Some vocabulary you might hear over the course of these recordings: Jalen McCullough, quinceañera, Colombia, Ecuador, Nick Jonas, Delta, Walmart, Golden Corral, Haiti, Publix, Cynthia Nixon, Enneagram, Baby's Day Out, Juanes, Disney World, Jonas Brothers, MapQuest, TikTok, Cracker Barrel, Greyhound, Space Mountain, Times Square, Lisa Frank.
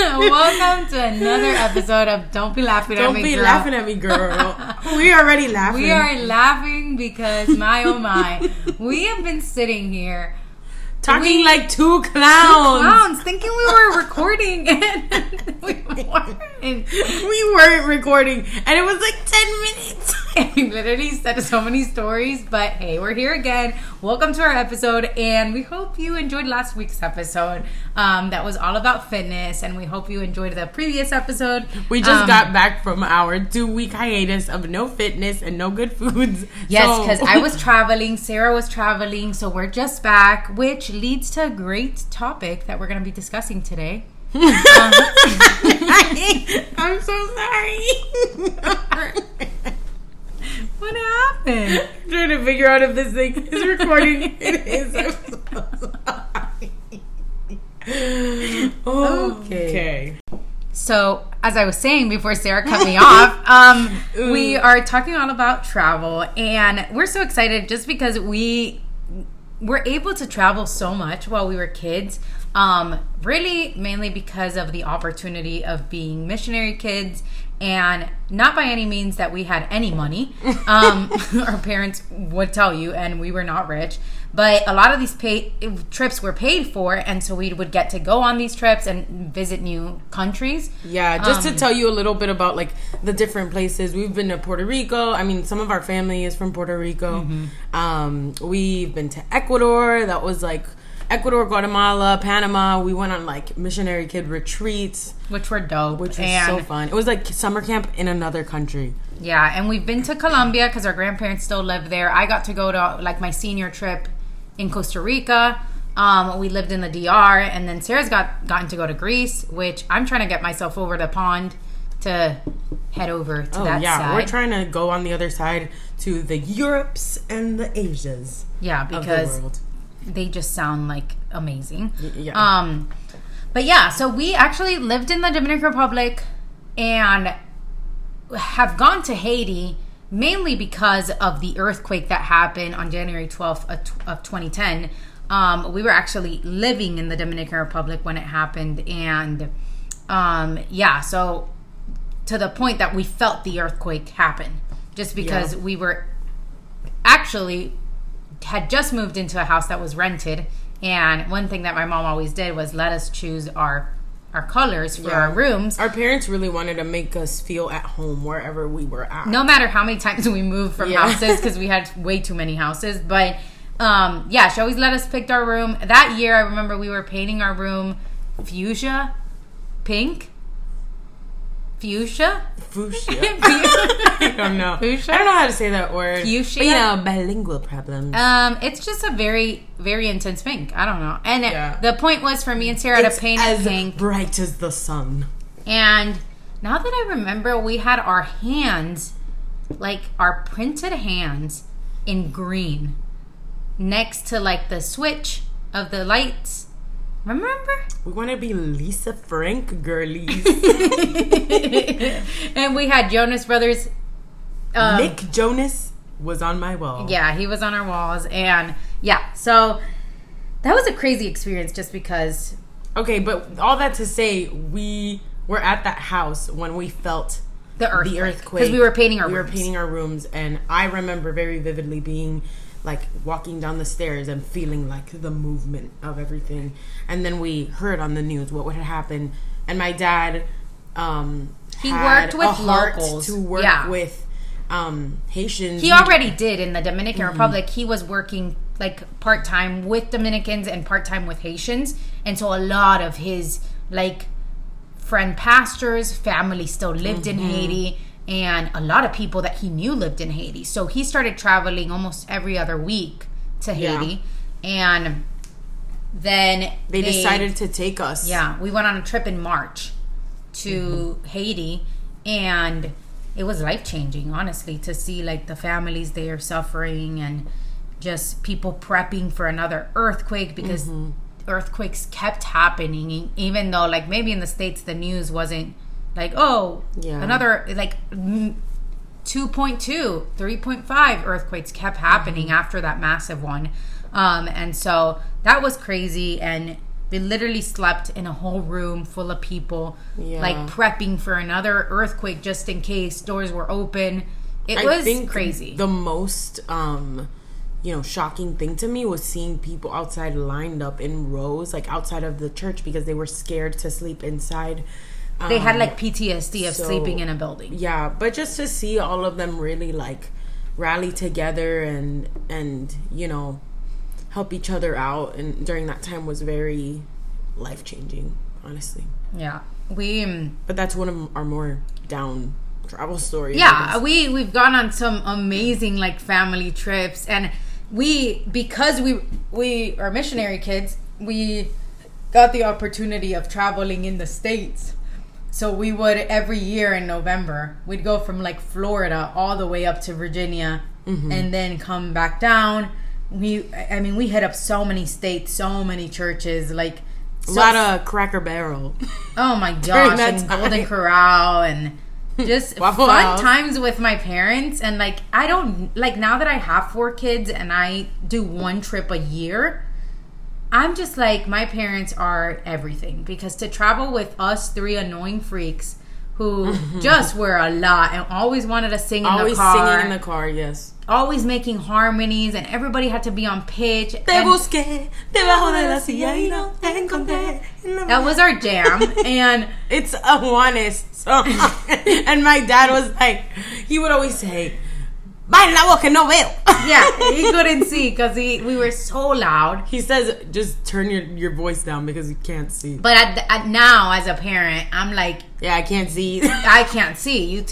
Welcome to another episode of Don't Be Laughing at Me, Girl. We already laughing. We are laughing because, my oh my, we have been sitting here talking like two clowns, thinking we were recording, and we weren't recording, and it was like 10 minutes. And we literally said so many stories, but hey, we're here again. Welcome to our episode, and we hope you enjoyed last week's episode. That was all about fitness, and we hope you enjoyed the previous episode. We just got back from our 2-week hiatus of no fitness and no good foods. Yes, because I was traveling, Sarah was traveling, so we're just back, which leads to a great topic that we're going to be discussing today. I'm so sorry. What happened? I'm trying to figure out if this thing is recording. It is. I'm so sorry. Okay. So, as I was saying before Sarah cut me off, we are talking all about travel, and we're so excited just because we were able to travel so much while we were kids, really mainly because of the opportunity of being missionary kids, and not by any means that we had any money. Our parents would tell you, and we were not rich, but a lot of these trips were paid for, and so we would get to go on these trips and visit new countries. Yeah, just to tell you a little bit about like the different places. We've been to Puerto Rico. I mean, some of our family is from Puerto Rico. Mm-hmm. We've been to Ecuador. That was like Ecuador, Guatemala, Panama. We went on like missionary kid retreats, which were dope, which was so fun. It was like summer camp in another country. Yeah, and we've been to Colombia because our grandparents still live there. I got to go to like my senior trip in Costa Rica. We lived in the DR, and then Sarah's gotten to go to Greece, which I'm trying to get myself over the pond to head over to that side. We're trying to go on the other side to the Europes and the Asias. Yeah, because of the world. They just sound like amazing. Yeah. But yeah, so we actually lived in the Dominican Republic and have gone to Haiti mainly because of the earthquake that happened on January 12th of 2010. We were actually living in the Dominican Republic when it happened, and so to the point that we felt the earthquake happen just because we were actually had just moved into a house that was rented, and one thing that my mom always did was let us choose our colors for our rooms. Our parents really wanted to make us feel at home wherever we were at, no matter how many times we moved from houses, because we had way too many houses. But she always let us pick our room. That year, I remember we were painting our room fuchsia. I don't know how to say that word. Fuchsia. But bilingual problems. It's just a very, very intense pink. I don't know. And the point was for me and Sarah to paint it pink, bright as the sun. And now that I remember, we had our hands, like our printed hands, in green, next to like the switch of the lights. Remember? We want to be Lisa Frank girlies. And we had Jonas Brothers. Nick Jonas was on my wall. Yeah, he was on our walls. And so that was a crazy experience just because. Okay, but all that to say, we were at that house when we felt the earthquake. Because we were painting our rooms. And I remember very vividly being like walking down the stairs and feeling like the movement of everything. And then we heard on the news what would happen. And my dad, he worked with locals to work with Haitians. He already did in the Dominican Republic. He was working like part time with Dominicans and part time with Haitians. And so a lot of his like friend pastors, family still lived in Haiti. And a lot of people that he knew lived in Haiti. So he started traveling almost every other week to Haiti. And then they decided to take us. Yeah. We went on a trip in March to Haiti. And it was life-changing, honestly, to see like the families there suffering and just people prepping for another earthquake, because earthquakes kept happening. Even though like maybe in the States the news wasn't like, another, like, 2.2, 3.5 earthquakes kept happening after that massive one. And so that was crazy. And They literally slept in a whole room full of people, like prepping for another earthquake just in case. Doors were open. I think it was crazy. The most, shocking thing to me was seeing people outside lined up in rows, like outside of the church, because they were scared to sleep inside. They had like PTSD of sleeping in a building. Yeah, but just to see all of them really like rally together and help each other out and during that time was very life changing, honestly. Yeah, but that's one of our more down travel stories. Yeah, we've gone on some amazing like family trips, and because we are missionary kids, we got the opportunity of traveling in the States. So we would, every year in November, we'd go from like Florida all the way up to Virginia, and then come back down. We hit up so many states, so many churches, like a lot of Cracker Barrel. Oh my gosh, and Golden Corral, and just fun times with my parents. And like, I don't like, now that I have 4 kids and I do one trip a year, I'm just like, my parents are everything, because to travel with us 3 annoying freaks who just were a lot and always wanted to sing in the car. Always singing in the car, yes. Always making harmonies, and everybody had to be on pitch. That was our jam, and it's a Juanes song. And my dad was like, he would always say, "Baila vos que no veo." Yeah, he couldn't see because we were so loud. He says, "Just turn your voice down because you can't see." But now, as a parent, I'm like, "Yeah, I can't see." I can't see. You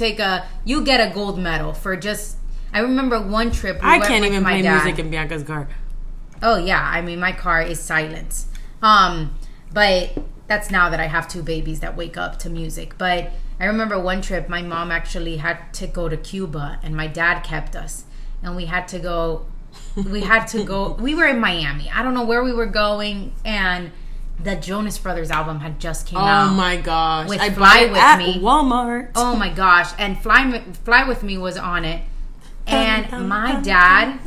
get a gold medal for just. I remember one trip. I can't even play music in Bianca's car. Oh yeah, my car is silent. But that's now that I have 2 babies that wake up to music, but. I remember one trip, my mom actually had to go to Cuba, and my dad kept us. And we had to go. We were in Miami. I don't know where we were going, and the Jonas Brothers album had just came out. Oh, my gosh. I bought it at Walmart. Oh, my gosh. And Fly With Me was on it. And my dad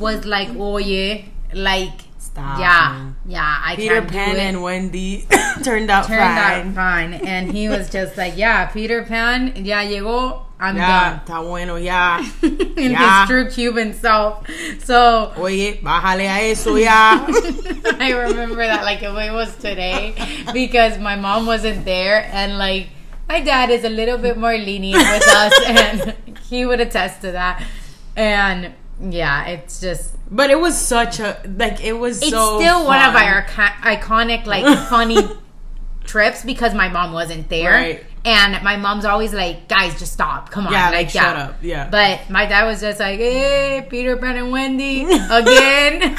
was like, oye, like... Stop. Yeah, yeah. I Peter can't Pan do it. And Wendy turned out fine, and he was just like, "Yeah, Peter Pan, ya llegó, I'm done." Está bueno, ya. In his true Cuban self. So, oye, bájale a eso, ya. I remember that like it was today, because my mom wasn't there, and like my dad is a little bit more lenient with us, and he would attest to that, and. Yeah, it's just... But it was such a... Like, it was so It's still fun. One of our iconic, like, funny trips because my mom wasn't there. Right. And my mom's always like, guys, just stop. Come on. Yeah, like shut up. Yeah. But my dad was just like, hey, Peter Pan and Wendy, again.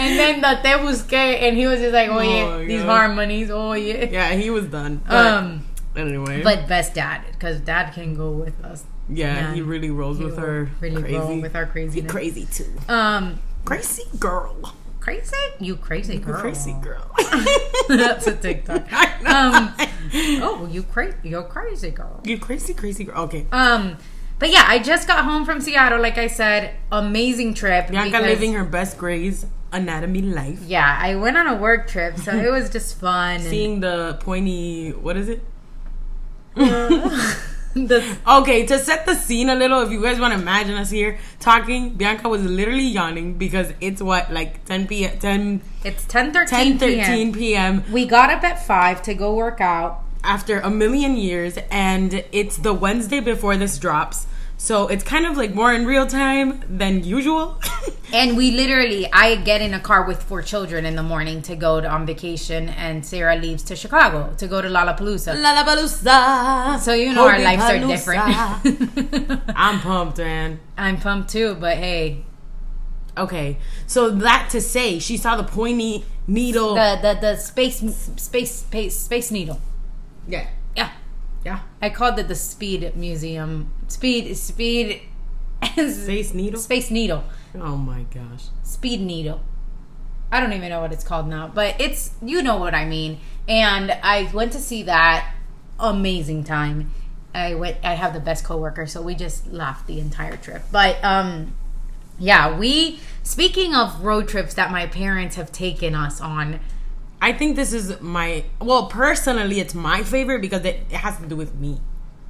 And then the Te Busqué, and he was just like, oh yeah, these harmonies, oh, yeah. Yeah, he was done. But anyway. But best dad, because dad can go with us. Yeah, he really rolls with her. Really rolls with our craziness. You're crazy too. Crazy girl. Crazy? You crazy girl. Crazy girl. That's a TikTok. You're crazy girl. You crazy girl. Okay. But yeah, I just got home from Seattle. Like I said, amazing trip. Bianca living her best Grey's Anatomy life. Yeah, I went on a work trip, so it was just fun. Seeing the pointy. What is it? Okay, to set the scene a little, if you guys want to imagine us here talking, Bianca was literally yawning because it's what, like 10 p.m. 10. It's 10:13 p.m. We got up at 5 to go work out after a million years, and it's the Wednesday before this drops, so it's kind of like more in real time than usual. And we literally, I get in a car with 4 children in the morning to go on vacation, and Sarah leaves to Chicago to go to Lollapalooza. So our lives are different. I'm pumped, man. I'm pumped too, but hey. Okay, so that to say, she saw the pointy needle. The space needle. Yeah. Yeah. Yeah. I called it the Speed Museum. Speed. Space Needle? Space Needle. Oh my gosh. Speed Needle. I don't even know what it's called now, but it's, you know what I mean. And I went to see that. Amazing time. I have the best coworker, so we just laughed the entire trip. But yeah, we, speaking of road trips that my parents have taken us on, I think this is my, well, personally, it's my favorite because it has to do with me.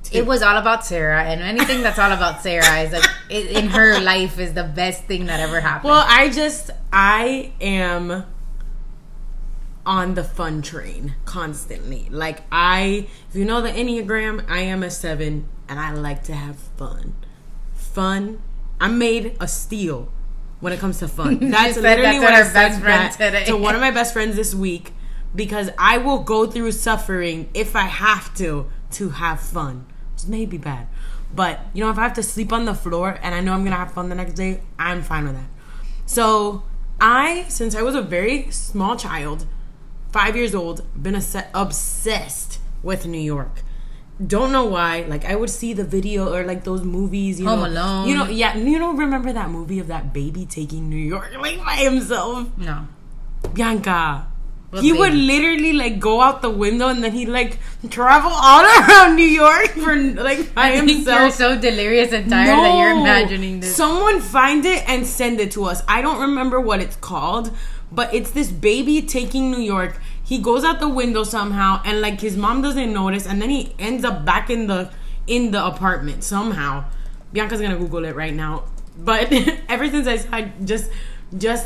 Too. It was all about Sarah, and anything that's all about Sarah is like, in her life is the best thing that ever happened. Well, I am on the fun train constantly. Like, if you know the Enneagram, I am a 7, and I like to have fun. Fun. I'm made a steal when it comes to fun. That's literally what I said to one of my best friends this week, because I will go through suffering if I have to have fun. Which may be bad. But, you know, if I have to sleep on the floor and I know I'm going to have fun the next day, I'm fine with that. So, since I was a very small child, 5 years old, been obsessed with New York. Don't know why. Like, I would see the video or, like, those movies. You Home know, Alone. You know, yeah. You don't remember that movie of that baby taking New York, like, by himself? No. Bianca. What he baby? Would literally, like, go out the window and then he'd, like, travel all around New York for, like, by himself. You're so delirious and tired that you're imagining this. Someone find it and send it to us. I don't remember what it's called, but it's this baby taking New York. He goes out the window somehow, and, like, his mom doesn't notice, and then he ends up back in the apartment somehow. Bianca's gonna Google it right now. But ever since I just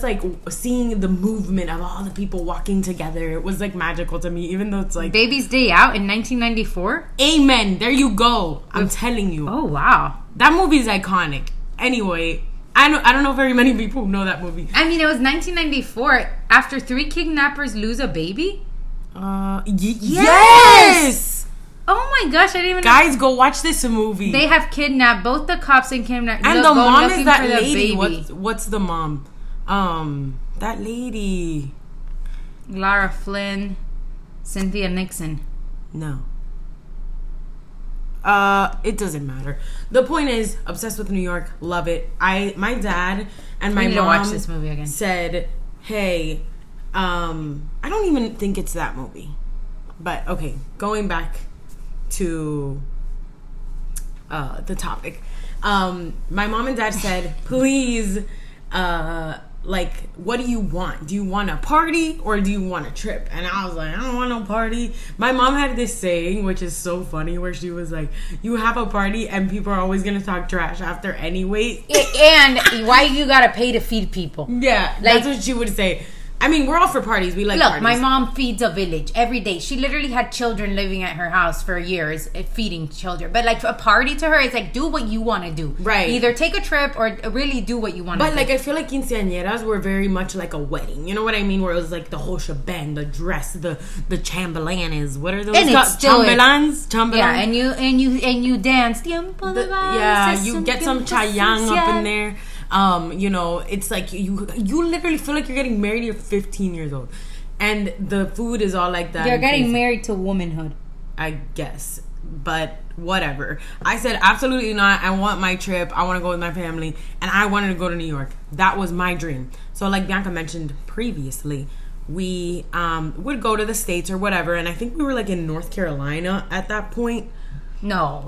like seeing the movement of all the people walking together, it was like magical to me, even though it's like Baby's Day Out in 1994. Amen. There you go. I'm telling you. Oh wow, that movie's iconic. Anyway. I don't know very many people who know that movie. I mean, it was 1994. After three kidnappers lose a baby? Yes! Oh my gosh, I didn't even know. Guys, go watch this movie. They have kidnapped both the cops and kidnapped. And the mom is that lady. What's the mom? That lady. Lara Flynn. Cynthia Nixon. No. It doesn't matter. The point is, obsessed with New York, love it. My dad and my mom watch this movie again. Said, "Hey, I don't even think it's that movie." But okay, going back to the topic, my mom and dad said, "Please, like, what do you want? Do you want a party or do you want a trip?" And I was like, I don't want no party. My mom had this saying, which is so funny, where she was like, you have a party and people are always going to talk trash after anyway. And why you got to pay to feed people? Yeah, like, that's what she would say. I mean, we're all for parties. We like parties. Look, my mom feeds a village every day. She literally had children living at her house for years, feeding children. But, like, a party to her is, like, do what you want to do. Right. Either take a trip or really do what you want to do. But, like, I feel like quinceañeras were very much like a wedding. You know what I mean? Where it was, like, the whole shebang, the dress, the chambelanes. What are those called? Chambelans? Yeah, and you dance. Yeah, you get some chayang up in there. You know, it's like you literally feel like you're getting married. You're 15 years old, and the food is all like that. You're getting married to womanhood, I guess. But whatever. I said absolutely not. I want my trip. I want to go with my family, and I wanted to go to New York. That was my dream. So, like Bianca mentioned previously, we would go to the States or whatever, and I think we were like in North Carolina at that point. No.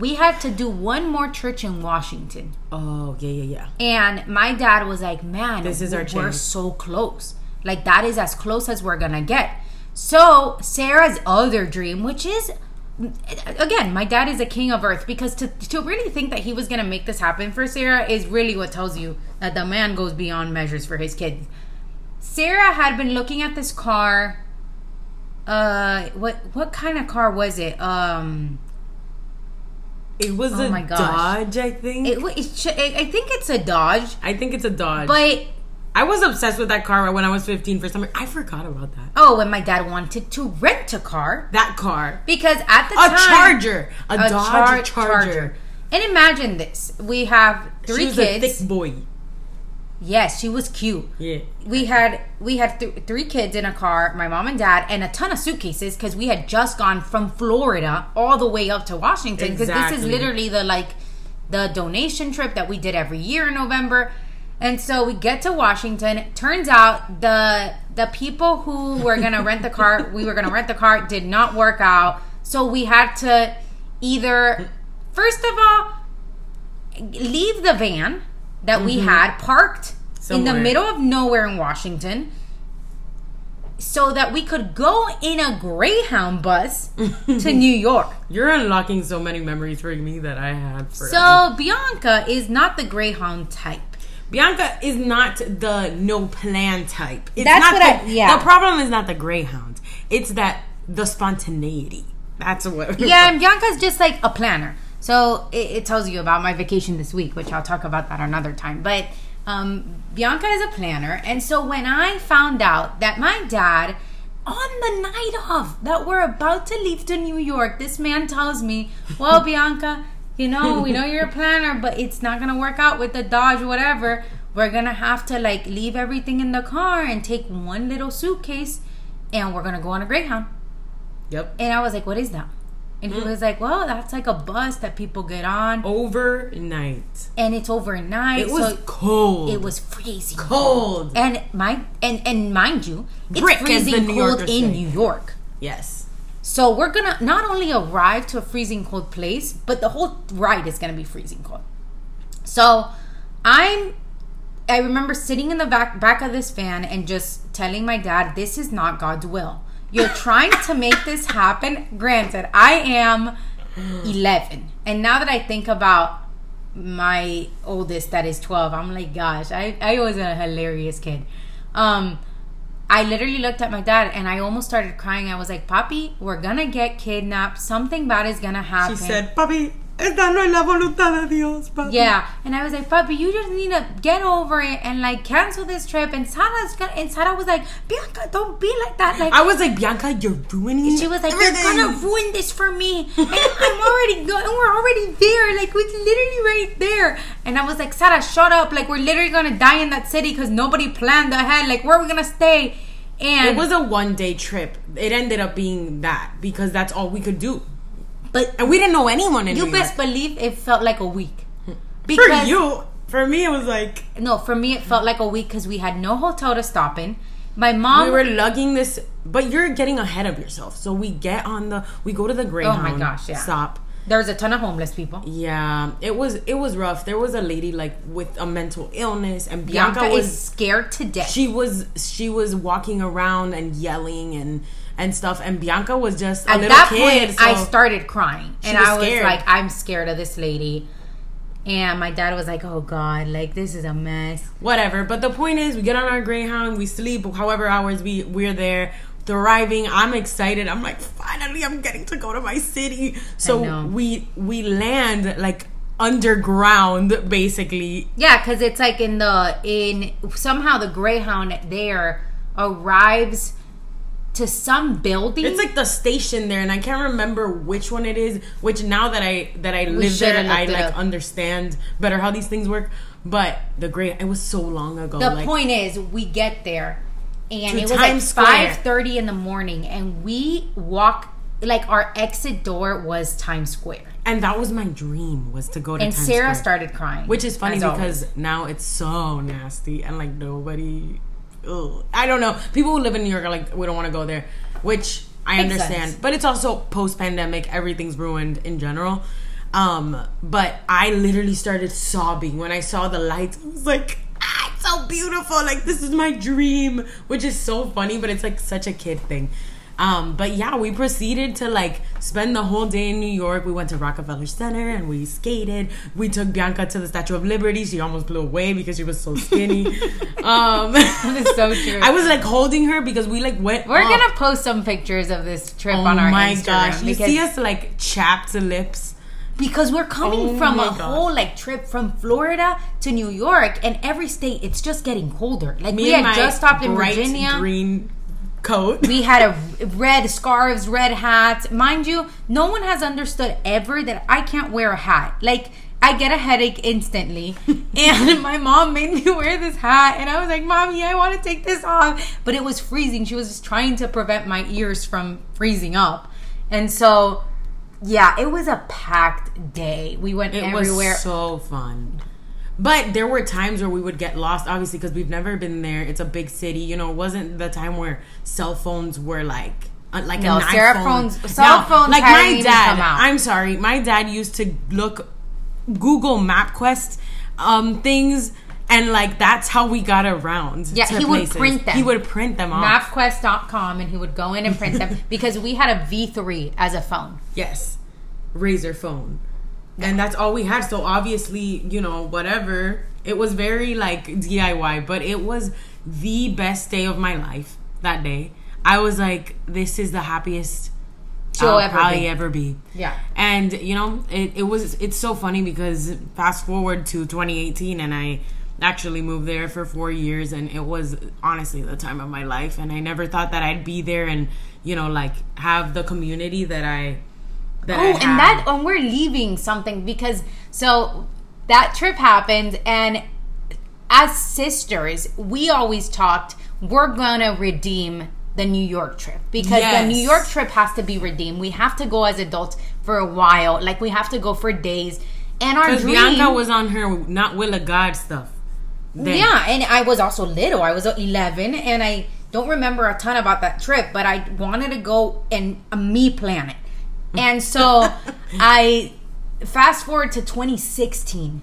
We had to do one more church in Washington. Oh, yeah. And my dad was like, man, this is our chance. We're so close. Like, that is as close as we're going to get. So, Sarah's other dream, which is, again, my dad is a king of earth. Because to really think that he was going to make this happen for Sarah is really what tells you that the man goes beyond measures for his kids. Sarah had been looking at this car. What kind of car was it? It was a Dodge, I think. I think it's a Dodge. But I was obsessed with that car when I was 15 for some reason. I forgot about that. Oh, and my dad wanted to rent a car. That car. Because at the time... A Dodge Charger. And imagine this. We have three kids. She was a thick boy. Yes, she was cute. Yeah. We had three kids in a car, my mom and dad, and a ton of suitcases because we had just gone from Florida all the way up to Washington. Because This is literally the donation trip that we did every year in November. And so we get to Washington. Turns out the people who were going to rent the car, did not work out. So we had to either, first of all, leave the van. that we had parked somewhere in the middle of nowhere in Washington so that we could go in a Greyhound bus to New York. You're unlocking so many memories for me that I have forever. So Bianca is not the Greyhound type. Bianca is not the no plan type. It's that's not what the, I, yeah. The problem is not the Greyhound. It's that the spontaneity. That's what. Yeah, and Bianca's just like a planner. So it tells you about my vacation this week, which I'll talk about that another time. But Bianca is a planner. And so when I found out that my dad, on the night of, that we're about to leave to New York, this man tells me, well, Bianca, you know, we know you're a planner, but it's not going to work out with the Dodge, whatever. We're going to have to, like, leave everything in the car and take one little suitcase, and we're going to go on a Greyhound. Yep. And I was like, what is that? And he was like, well, that's like a bus that people get on. Overnight. And it's overnight. It was cold. It was freezing cold. And mind you, it's freezing cold in New York. Yes. So we're going to not only arrive to a freezing cold place, but the whole ride is going to be freezing cold. So I remember sitting in the back of this van and just telling my dad, this is not God's will. You're trying to make this happen. Granted, I am 11. And now that I think about my oldest that is 12, I'm like, gosh, I was a hilarious kid. I literally looked at my dad and I almost started crying. I was like, Papi, we're going to get kidnapped. Something bad is going to happen. She said, Papi, esta no es la voluntad de Dios, Papi. Yeah. And I was like, Papi, you just need to get over it and, like, cancel this trip. And Sara was like, Bianca, don't be like that. Like, I was like, Bianca, you're ruining it. She was like, you're going to ruin this for me. And I'm already going. We're already there. Like, we're literally right there. And I was like, Sara, shut up. Like, we're literally going to die in that city because nobody planned ahead. Like, where are we going to stay? And it was a one-day trip. It ended up being that because that's all we could do. And we didn't know anyone in New York. You best believe it felt like a week. Because for me, it was like... No, for me, it felt like a week because we had no hotel to stop in. My mom... We were lugging this... But you're getting ahead of yourself. So we get on the... We go to the Greyhound. Oh, my gosh, yeah. Stop. There's a ton of homeless people. Yeah. It was rough. There was a lady, like, with a mental illness. And Bianca was scared to death. She was walking around and yelling and stuff, and Bianca was just a little kid. At that point, I started crying, and I was like, I'm scared of this lady. And my dad was like, oh God, like, this is a mess. Whatever, but the point is, we get on our Greyhound, we sleep however hours we're there, thriving. I'm excited. I'm like, finally, I'm getting to go to my city. So we land, like, underground, basically. Yeah, because it's like somehow the Greyhound there arrives to some building. It's like the station there, and I can't remember which one it is, which now that I live there, I like understand better how these things work. But it was so long ago. The point is, we get there and it was like 5:30 in the morning, and we walk, like, our exit door was Times Square. And that was my dream, was to go to Times Square. And Sarah started crying. Which is funny because now it's so nasty and, like, nobody... Ugh. I don't know. People who live in New York are like, we don't want to go there, which I understand. But it's also post-pandemic. Everything's ruined in general. But I literally started sobbing when I saw the lights. I was like, it's so beautiful. Like, this is my dream, which is so funny, but it's like such a kid thing. But yeah, we proceeded to, like, spend the whole day in New York. We went to Rockefeller Center and we skated. We took Bianca to the Statue of Liberty. She almost blew away because she was so skinny. That is so true. I was, like, holding her because we, like, went. We're going to post some pictures of this trip on our Instagram. Oh my gosh. You see us, like, chapped lips. Because we're coming from a whole, like, trip from Florida to New York, and every state, it's just getting colder. Like, we had just stopped in Virginia. Green coat. We had a red scarves, red hats. Mind you, no one has understood ever that I can't wear a hat. Like, I get a headache instantly. And my mom made me wear this hat. And I was like, Mommy, I want to take this off. But it was freezing. She was just trying to prevent my ears from freezing up. And so, yeah, it was a packed day. We went everywhere. It was so fun. But there were times where we would get lost, obviously, because we've never been there. It's a big city. You know, it wasn't the time where cell phones were like no, an iPhone. Cell phones like hadn't even come out. I'm sorry. My dad used to Google MapQuest things, and like that's how we got around. Yeah, he places. Would print them. He would print them off. MapQuest.com, and he would go in and print them because we had a V3 as a phone. Yes, Razer phone, and that's all we had. So obviously, you know, whatever. It was very like DIY, but it was the best day of my life. That day, I was like, "This is the happiest I'll probably ever be." Yeah, and you know, it was. It's so funny because fast forward to 2018, and I actually moved there for 4 years, and it was honestly the time of my life. And I never thought that I'd be there, and you know, like have the community that I had. We're leaving something because so that trip happened, and as sisters, we always talked. We're gonna redeem the New York trip because the New York trip has to be redeemed. We have to go as adults for a while. Like we have to go for days. And our dream, Bianca was on her not will of God stuff. Then. Yeah, and I was also little. I was 11, and I don't remember a ton about that trip. But I wanted to go and me plan it. And so I fast forward to 2016,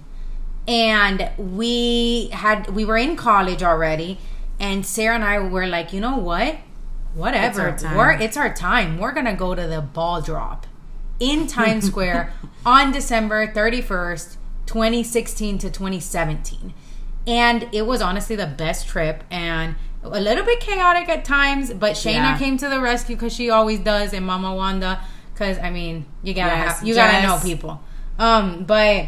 and we were in college already. And Sarah and I were like, you know what? Whatever. It's our time. We're going to go to the ball drop in Times Square on December 31st, 2016 to 2017. And it was honestly the best trip and a little bit chaotic at times. But Shayna came to the rescue because she always does. And Mama Wanda, because, I mean, you gotta know people. But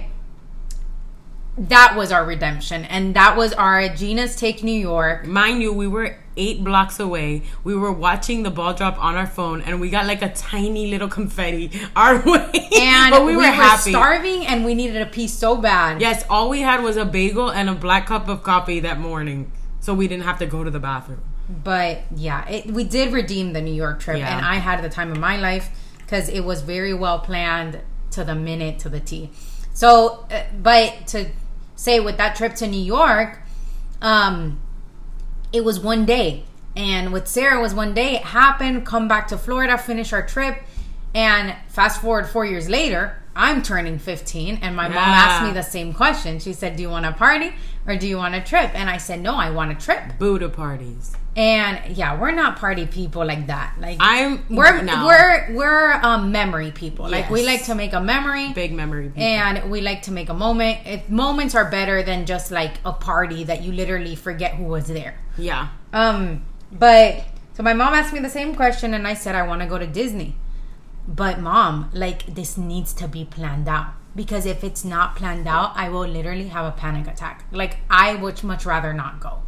that was our redemption, and that was our Gina's Take New York. Mind you, we were 8 blocks away. We were watching the ball drop on our phone, and we got like a tiny little confetti our way. And but we were happy. Starving, and we needed a piece so bad. Yes, all we had was a bagel and a black cup of coffee that morning, so we didn't have to go to the bathroom. But yeah, we did redeem the New York trip, and I had the time of my life because it was very well planned to the minute, to the T. So, but to say with that trip to New York, it was one day, and with Sarah it was one day. It happened, come back to Florida, finish our trip, and fast forward 4 years later, I'm turning 15, and my mom asked me the same question. She said, do you want a party or do you want a trip? And I said, no, I want a trip. Buddha parties. And yeah, we're not party people like that. Like we're memory people. Yes. Like we like to make a memory, big memory people. And we like to make a moment. Moments are better than just like a party that you literally forget who was there. Yeah. But so my mom asked me the same question, and I said I want to go to Disney. But Mom, like this needs to be planned out, because if it's not planned out, I will literally have a panic attack. Like I would much rather not go.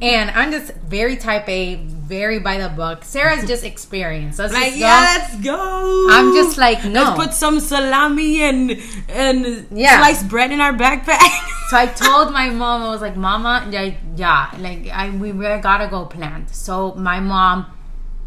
And I'm just very type A, very by the book. Sarah's just experienced. Let's go. I'm just like, no. Let's put some salami and sliced bread in our backpack. So I told my mom, I was like, Mama, we gotta go planned. So my mom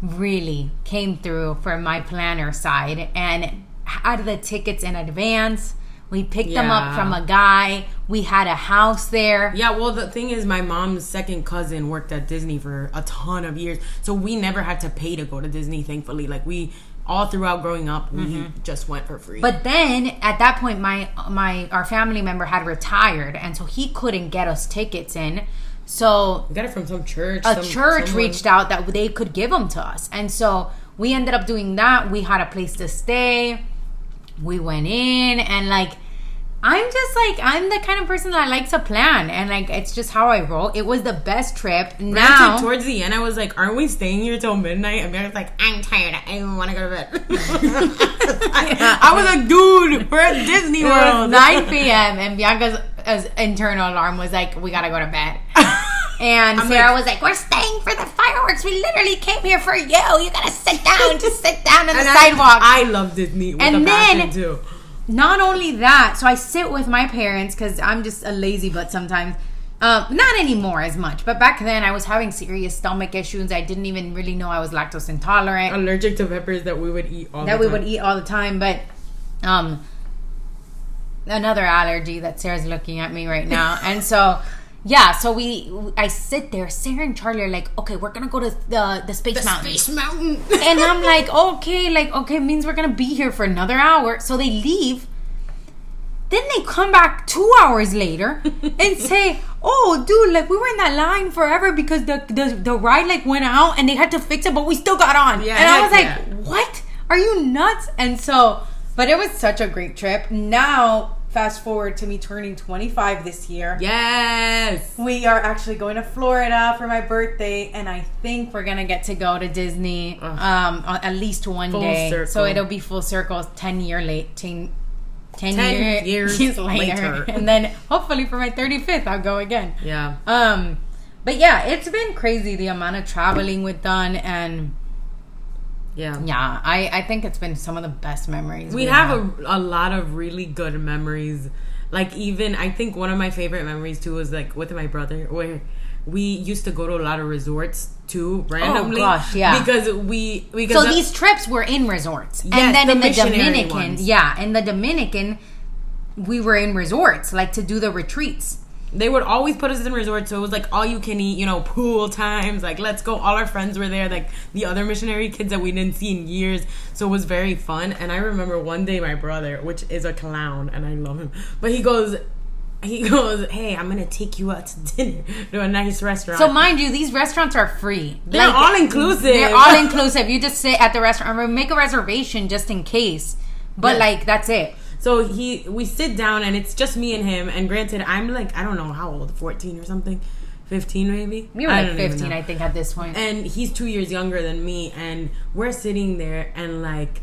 really came through for my planner side and had the tickets in advance. We picked them up from a guy. We had a house there. Yeah, well, the thing is, my mom's second cousin worked at Disney for a ton of years. So we never had to pay to go to Disney, thankfully. Like, we, all throughout growing up, we just went for free. But then, at that point, our family member had retired. And so he couldn't get us tickets in. So we got it from some church. Someone reached out that they could give them to us. And so we ended up doing that. We had a place to stay. We went in, and like I'm the kind of person that I like to plan, and like it's just how I roll. It was the best trip. Now towards the end I was like, aren't we staying here till midnight? And Meredith's like, I'm tired, I don't want to go to bed. I was like, dude, we're at Disney World. It was 9 p.m. and Bianca's internal alarm was like, we gotta go to bed. And Sarah was like, we're staying for the fireworks. We literally came here for you. You got to sit down. Just sit down on the sidewalk. I love Disney with a passion too. Not only that, so I sit with my parents because I'm just a lazy butt sometimes. Not anymore as much. But back then, I was having serious stomach issues. I didn't even really know I was lactose intolerant. Allergic to peppers that we would eat all the time. But another allergy that Sarah's looking at me right now. And so... yeah, so I sit there, Sarah and Charlie are like, okay, we're going to go to the Space Mountain. Space Mountain. And I'm like, okay, means we're going to be here for another hour. So they leave. Then they come back 2 hours later and say, oh, dude, like, we were in that line forever because the ride, like, went out and they had to fix it, but we still got on. Yeah, and I was like, what? Are you nuts? And so, but it was such a great trip. Now, fast forward to me turning 25 this year. Yes. We are actually going to Florida for my birthday, and I think we're going to get to go to Disney at least one full day. Circle. So it'll be full circle, 10 years later. And then hopefully for my 35th, I'll go again. Yeah. But yeah, it's been crazy the amount of traveling we've done, and yeah. I think it's been some of the best memories. We have a lot of really good memories. Like, even I think one of my favorite memories too was like with my brother, where we used to go to a lot of resorts too randomly. Oh gosh, yeah. Because these trips were in resorts, yes, and then in the Dominican, we were in resorts like to do the retreats. They would always put us in resorts, so it was like all you can eat, you know, pool times, like, let's go. All our friends were there, like the other missionary kids that we didn't see in years, so it was very fun. And I remember one day my brother, which is a clown and I love him, but he goes, hey, I'm going to take you out to dinner to a nice restaurant. So mind you, these restaurants are free. They're like, all-inclusive. They're all-inclusive. You just sit at the restaurant. Or make a reservation just in case. But, like, that's it. So we sit down, and it's just me and him. And granted, I'm, like, I don't know how old, 14 or something, 15 maybe? We were, like, 15, I think, at this point. And he's 2 years younger than me, and we're sitting there, and, like,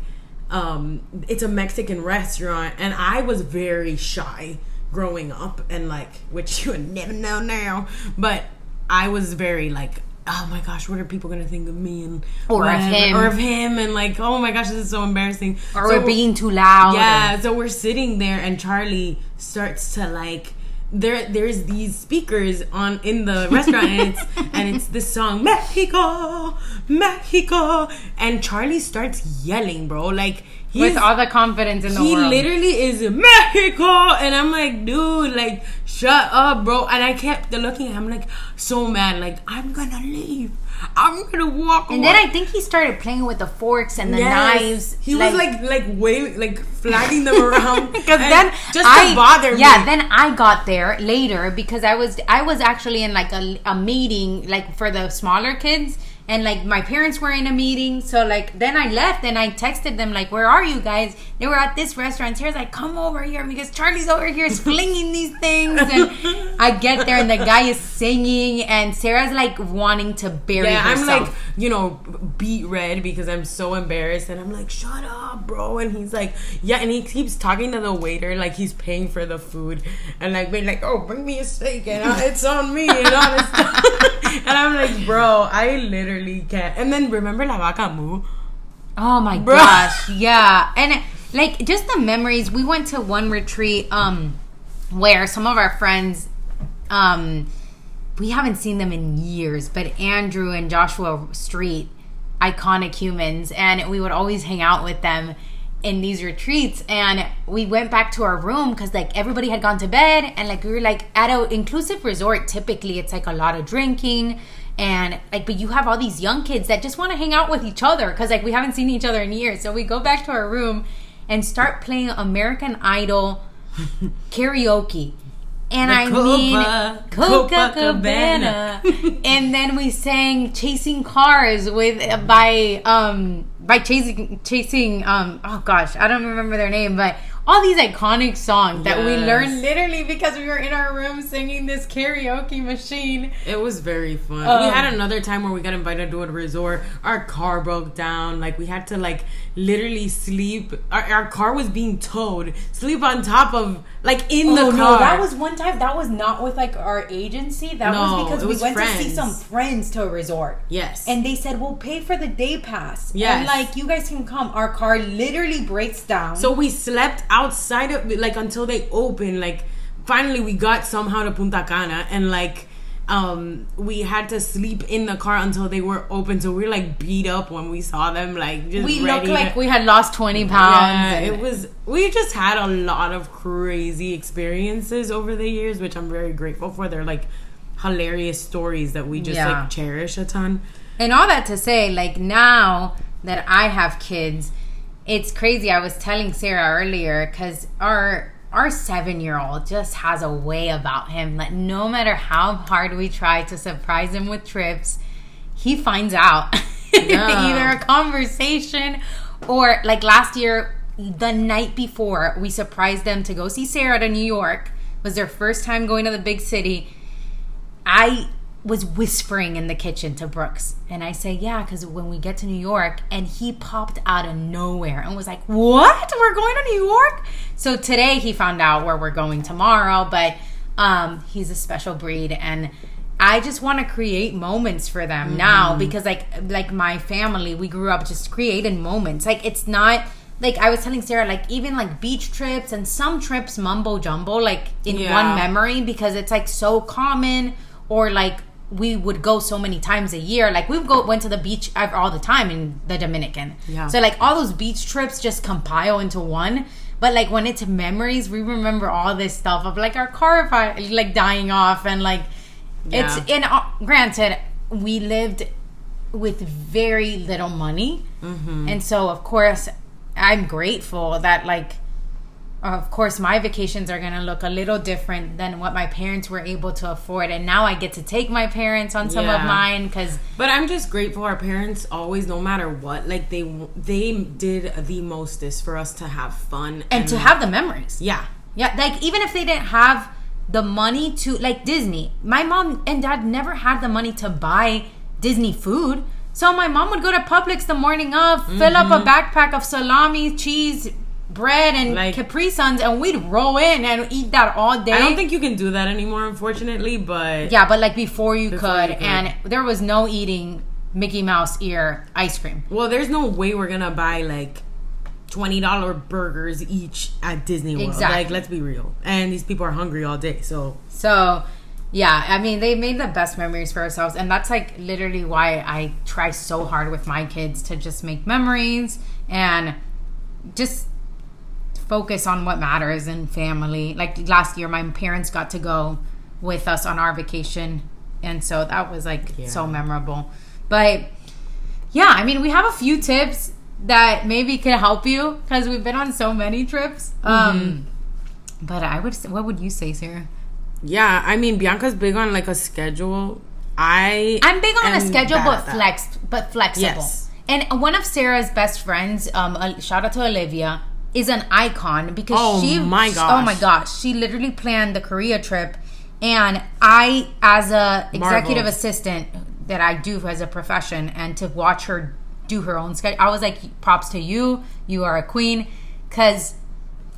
it's a Mexican restaurant. And I was very shy growing up, and like, which you would never know now, but I was very like, oh my gosh, what are people gonna think of me, and or of him, and like, oh my gosh, this is so embarrassing, or so we're being too loud. Yeah, so we're sitting there, and Charlie starts to like, there's these speakers on in the restaurant, and it's this song, Mexico, Mexico, and Charlie starts yelling, bro, like. With all the confidence in the world. He literally is in Mexico. And I'm like, dude, like, shut up, bro. And I kept looking at him, like, so mad. Like, I'm going to leave. I'm going to walk away. And then I think he started playing with the forks and the knives. He was, like waving, like, flagging them around. Because then just to bother me. Yeah, then I got there later because I was actually in, like, a meeting, like, for the smaller kids. And, like, my parents were in a meeting. So, like, then I left and I texted them, like, where are you guys? They were at this restaurant. Sarah's like, come over here because Charlie's over here is flinging these things. And I get there and the guy is singing and Sarah's, like, wanting to bury herself. I'm, like, you know, beet red because I'm so embarrassed. And I'm like, shut up, bro. And he's like, yeah. And he keeps talking to the waiter like he's paying for the food. And, like, being like, oh, bring me a steak. And it's on me. And all this stuff. And I'm like, bro, I literally can't. And then remember La Vaca Mu? Oh my gosh, yeah. And like, just the memories. We went to one retreat where some of our friends, we haven't seen them in years, but Andrew and Joshua Street, iconic humans, and we would always hang out with them in these retreats. And we went back to our room because like everybody had gone to bed, and like we were like at an inclusive resort, typically it's like a lot of drinking. And, like, but you have all these young kids that just want to hang out with each other because, like, we haven't seen each other in years. So we go back to our room and start playing American Idol karaoke. And Copacabana. And then we sang Chasing Cars by Chasing, oh gosh, I don't remember their name, but all these iconic songs that we learned literally because we were in our room singing this karaoke machine. It was very fun. We had another time where we got invited to a resort. Our car broke down. Like, we had to, like, literally sleep. Our car was being towed. Sleep on top of, like, in the car. No, that was one time. That was not with, like, our agency. That was because we went to see some friends to a resort. Yes. And they said, we'll pay for the day pass. Yes. And, like, you guys can come. Our car literally breaks down. So we slept outside of, like, until they opened. Like, finally we got somehow to Punta Cana, and like we had to sleep in the car until they were open. So we were like beat up when we saw them, like, just we ready. Looked like we had lost 20 pounds. Yeah, we just had a lot of crazy experiences over the years, which I'm very grateful for. They're like hilarious stories that we just like cherish a ton. And all that to say, like, now that I have kids, it's crazy. I was telling Sarah earlier because our our 7-year-old just has a way about him that no matter how hard we try to surprise him with trips, he finds out. Either a conversation or, like last year, the night before, we surprised them to go see Sarah to New York. It was their first time going to the big city. I was whispering in the kitchen to Brooks. And I said, yeah, because when we get to New York, and he popped out of nowhere and was like, what? We're going to New York? So today he found out where we're going tomorrow, but he's a special breed. And I just want to create moments for them now because like my family, we grew up just creating moments. Like it's not... Like, I was telling Sarah, like, even, like, beach trips and some trips mumbo-jumbo, like, in one memory because it's, like, so common or, like, we would go so many times a year. Like, we went to the beach all the time in the Dominican. Yeah. So, like, all those beach trips just compile into one. But, like, when it's memories, we remember all this stuff of, like, our car, like, dying off and, like, it's... Granted, we lived with very little money. Mm-hmm. And so, of course... I'm grateful that, like, of course, my vacations are going to look a little different than what my parents were able to afford. And now I get to take my parents on some of mine. But I'm just grateful our parents always, no matter what, like, they did the mostest for us to have fun. And to have the memories. Yeah. Yeah. Like, even if they didn't have the money to, like, Disney. My mom and dad never had the money to buy Disney food. So my mom would go to Publix the morning of, fill up a backpack of salami, cheese, bread, and like, Capri Suns, and we'd roll in and eat that all day. I don't think you can do that anymore, unfortunately, but... Yeah, but like before you could, and there was no eating Mickey Mouse ear ice cream. Well, there's no way we're going to buy like $20 burgers each at Disney World. Exactly. Like, let's be real. And these people are hungry all day, so... Yeah, I mean, they made the best memories for ourselves. And that's, like, literally why I try so hard with my kids to just make memories and just focus on what matters in family. Like, last year, my parents got to go with us on our vacation. And so that was, like, so memorable. But, yeah, I mean, we have a few tips that maybe could help you because we've been on so many trips. But I would say, what would you say, Sarah? Yeah, I mean, Bianca's big on, like, a schedule. I'm big on a schedule, but flexible. Yes. And one of Sarah's best friends, shout out to Olivia, is an icon because oh my gosh, she literally planned the Korea trip. And I, as a executive assistant that I do as a profession, and to watch her do her own schedule, I was like, props to you. You are a queen. Because...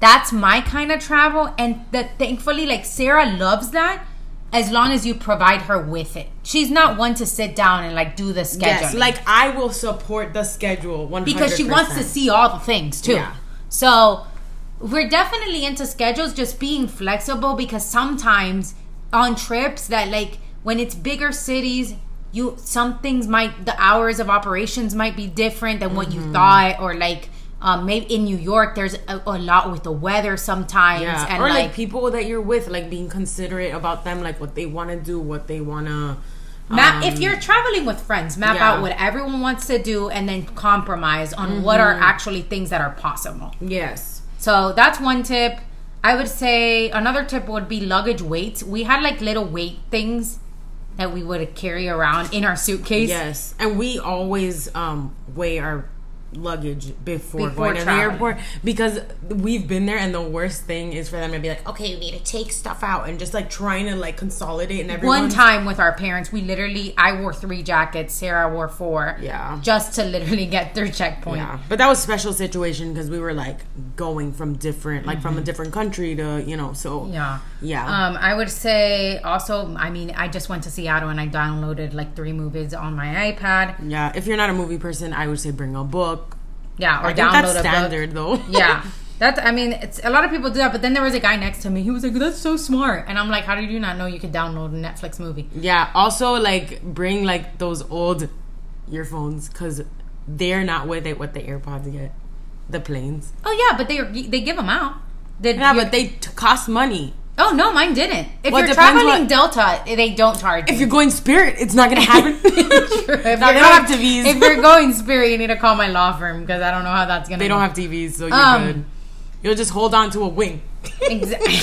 That's my kind of travel, and thankfully, like, Sarah loves that as long as you provide her with it. She's not one to sit down and, like, do the schedule. Yes, like, I will support the schedule 100%. Because she wants to see all the things, too. Yeah. So, we're definitely into schedules, just being flexible, because sometimes on trips that, like, when it's bigger cities, some things might, the hours of operations might be different than what you thought, or, like... maybe in New York, there's a lot with the weather sometimes. Yeah. And or like people that you're with, like being considerate about them, like what they want to do, what they want to... if you're traveling with friends, map out what everyone wants to do and then compromise on what are actually things that are possible. Yes. So that's one tip. I would say another tip would be luggage weights. We had like little weight things that we would carry around in our suitcase. Yes. And we always weigh our... luggage before going to the airport because we've been there, and the worst thing is for them to be like, okay, we need to take stuff out, and just like trying to like consolidate. And everyone, one time with our parents, we literally, I wore 3 jackets, Sarah wore 4 just to literally get through checkpoint. But that was a special situation because we were like going from different from a different country to, you know, so I would say also, I mean, I just went to Seattle and I downloaded like 3 movies on my iPad. If you're not a movie person, I would say bring a book. Or I think download that's standard, a book. Though. I mean, it's a lot of people do that. But then there was a guy next to me. He was like, "That's so smart," and I'm like, "How did you not know you could download a Netflix movie?" Yeah. Also, like, bring like those old earphones because they're not with it. What the AirPods get, the planes. Oh yeah, but they give them out. But they cost money. Oh no, mine didn't. If you're traveling Delta, they don't charge. If you're going Spirit, it's not going to happen. They don't have TVs. If you're going Spirit, you need to call my law firm because I don't know how that's going to happen. They don't have TVs, so you're good. You'll just hold on to a wing. Exactly.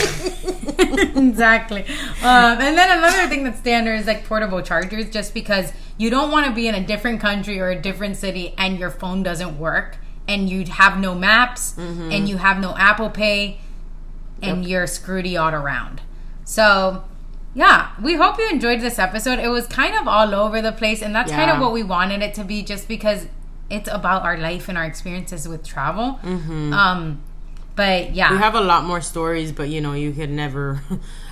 And then another thing that's standard is like portable chargers, just because you don't want to be in a different country or a different city and your phone doesn't work and you have no maps and you have no Apple Pay and you're screwedy all around. So yeah, we hope you enjoyed this episode. It was kind of all over the place, and that's kind of what we wanted it to be, just because it's about our life and our experiences with travel. But yeah, we have a lot more stories, but you know, you could never.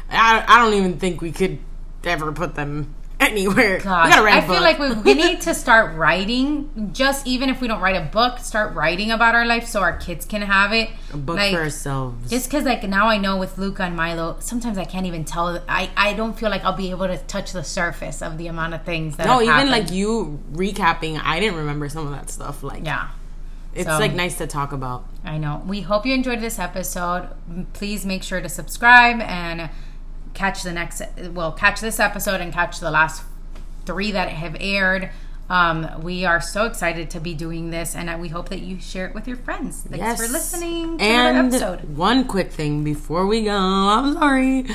I don't even think we could ever put them anywhere. Gosh, we gotta write a book. I feel like we need to start writing. Just even if we don't write a book, start writing about our life so our kids can have it. A book like, for ourselves. Just because, like now, I know with Luca and Milo, sometimes I can't even tell. I don't feel like I'll be able to touch the surface of the amount of things that. No, even happened. Like you recapping, I didn't remember some of that stuff. Like it's so, like nice to talk about. I know. We hope you enjoyed this episode. Please make sure to subscribe and catch the next. Well, catch this episode and catch the last 3 that have aired. We are so excited to be doing this, and we hope that you share it with your friends. Thanks for listening to the episode. One quick thing before we go. I'm sorry.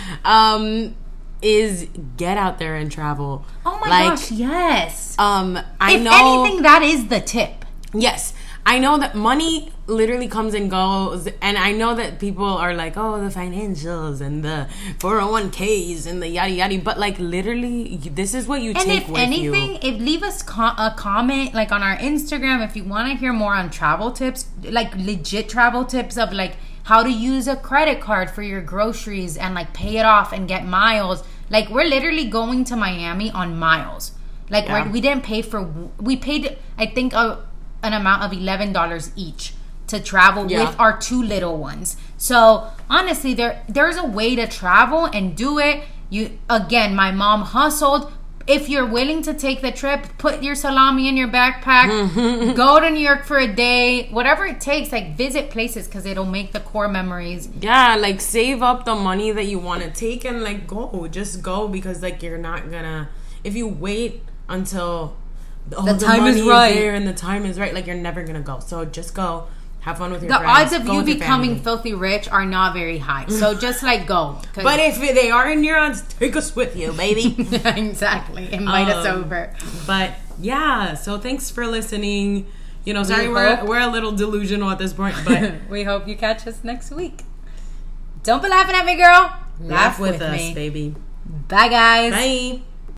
Is get out there and travel. Oh my gosh! Yes. I if know. Anything, that is the tip. Yes. I know that money literally comes and goes, and I know that people are like, oh, the financials and the 401ks and the yada yada, but like literally this is what you and take with anything, you. And if anything, if leave us a comment like on our Instagram if you want to hear more on travel tips, like legit travel tips of like how to use a credit card for your groceries and like pay it off and get miles. Like we're literally going to Miami on miles. Like we didn't pay for, we paid I think an amount of $11 each to travel with our 2 little ones. So honestly, there's a way to travel and do it. You again, my mom hustled. If you're willing to take the trip, put your salami in your backpack, go to New York for a day, whatever it takes, like visit places because it'll make the core memories. Yeah, like save up the money that you want to take and like go, just go, because like you're not gonna, if you wait until the time is right there and the time is right, like you're never gonna go. So just go, have fun with your friends. The odds of you becoming filthy rich are not very high, so just like go. But if they are in your odds, take us with you, baby. Exactly, invite us over. But yeah, so thanks for listening. You know, sorry we're a little delusional at this point, but we hope you catch us next week. Don't be laughing at me, girl. Laugh with us, baby. Bye, guys. Bye.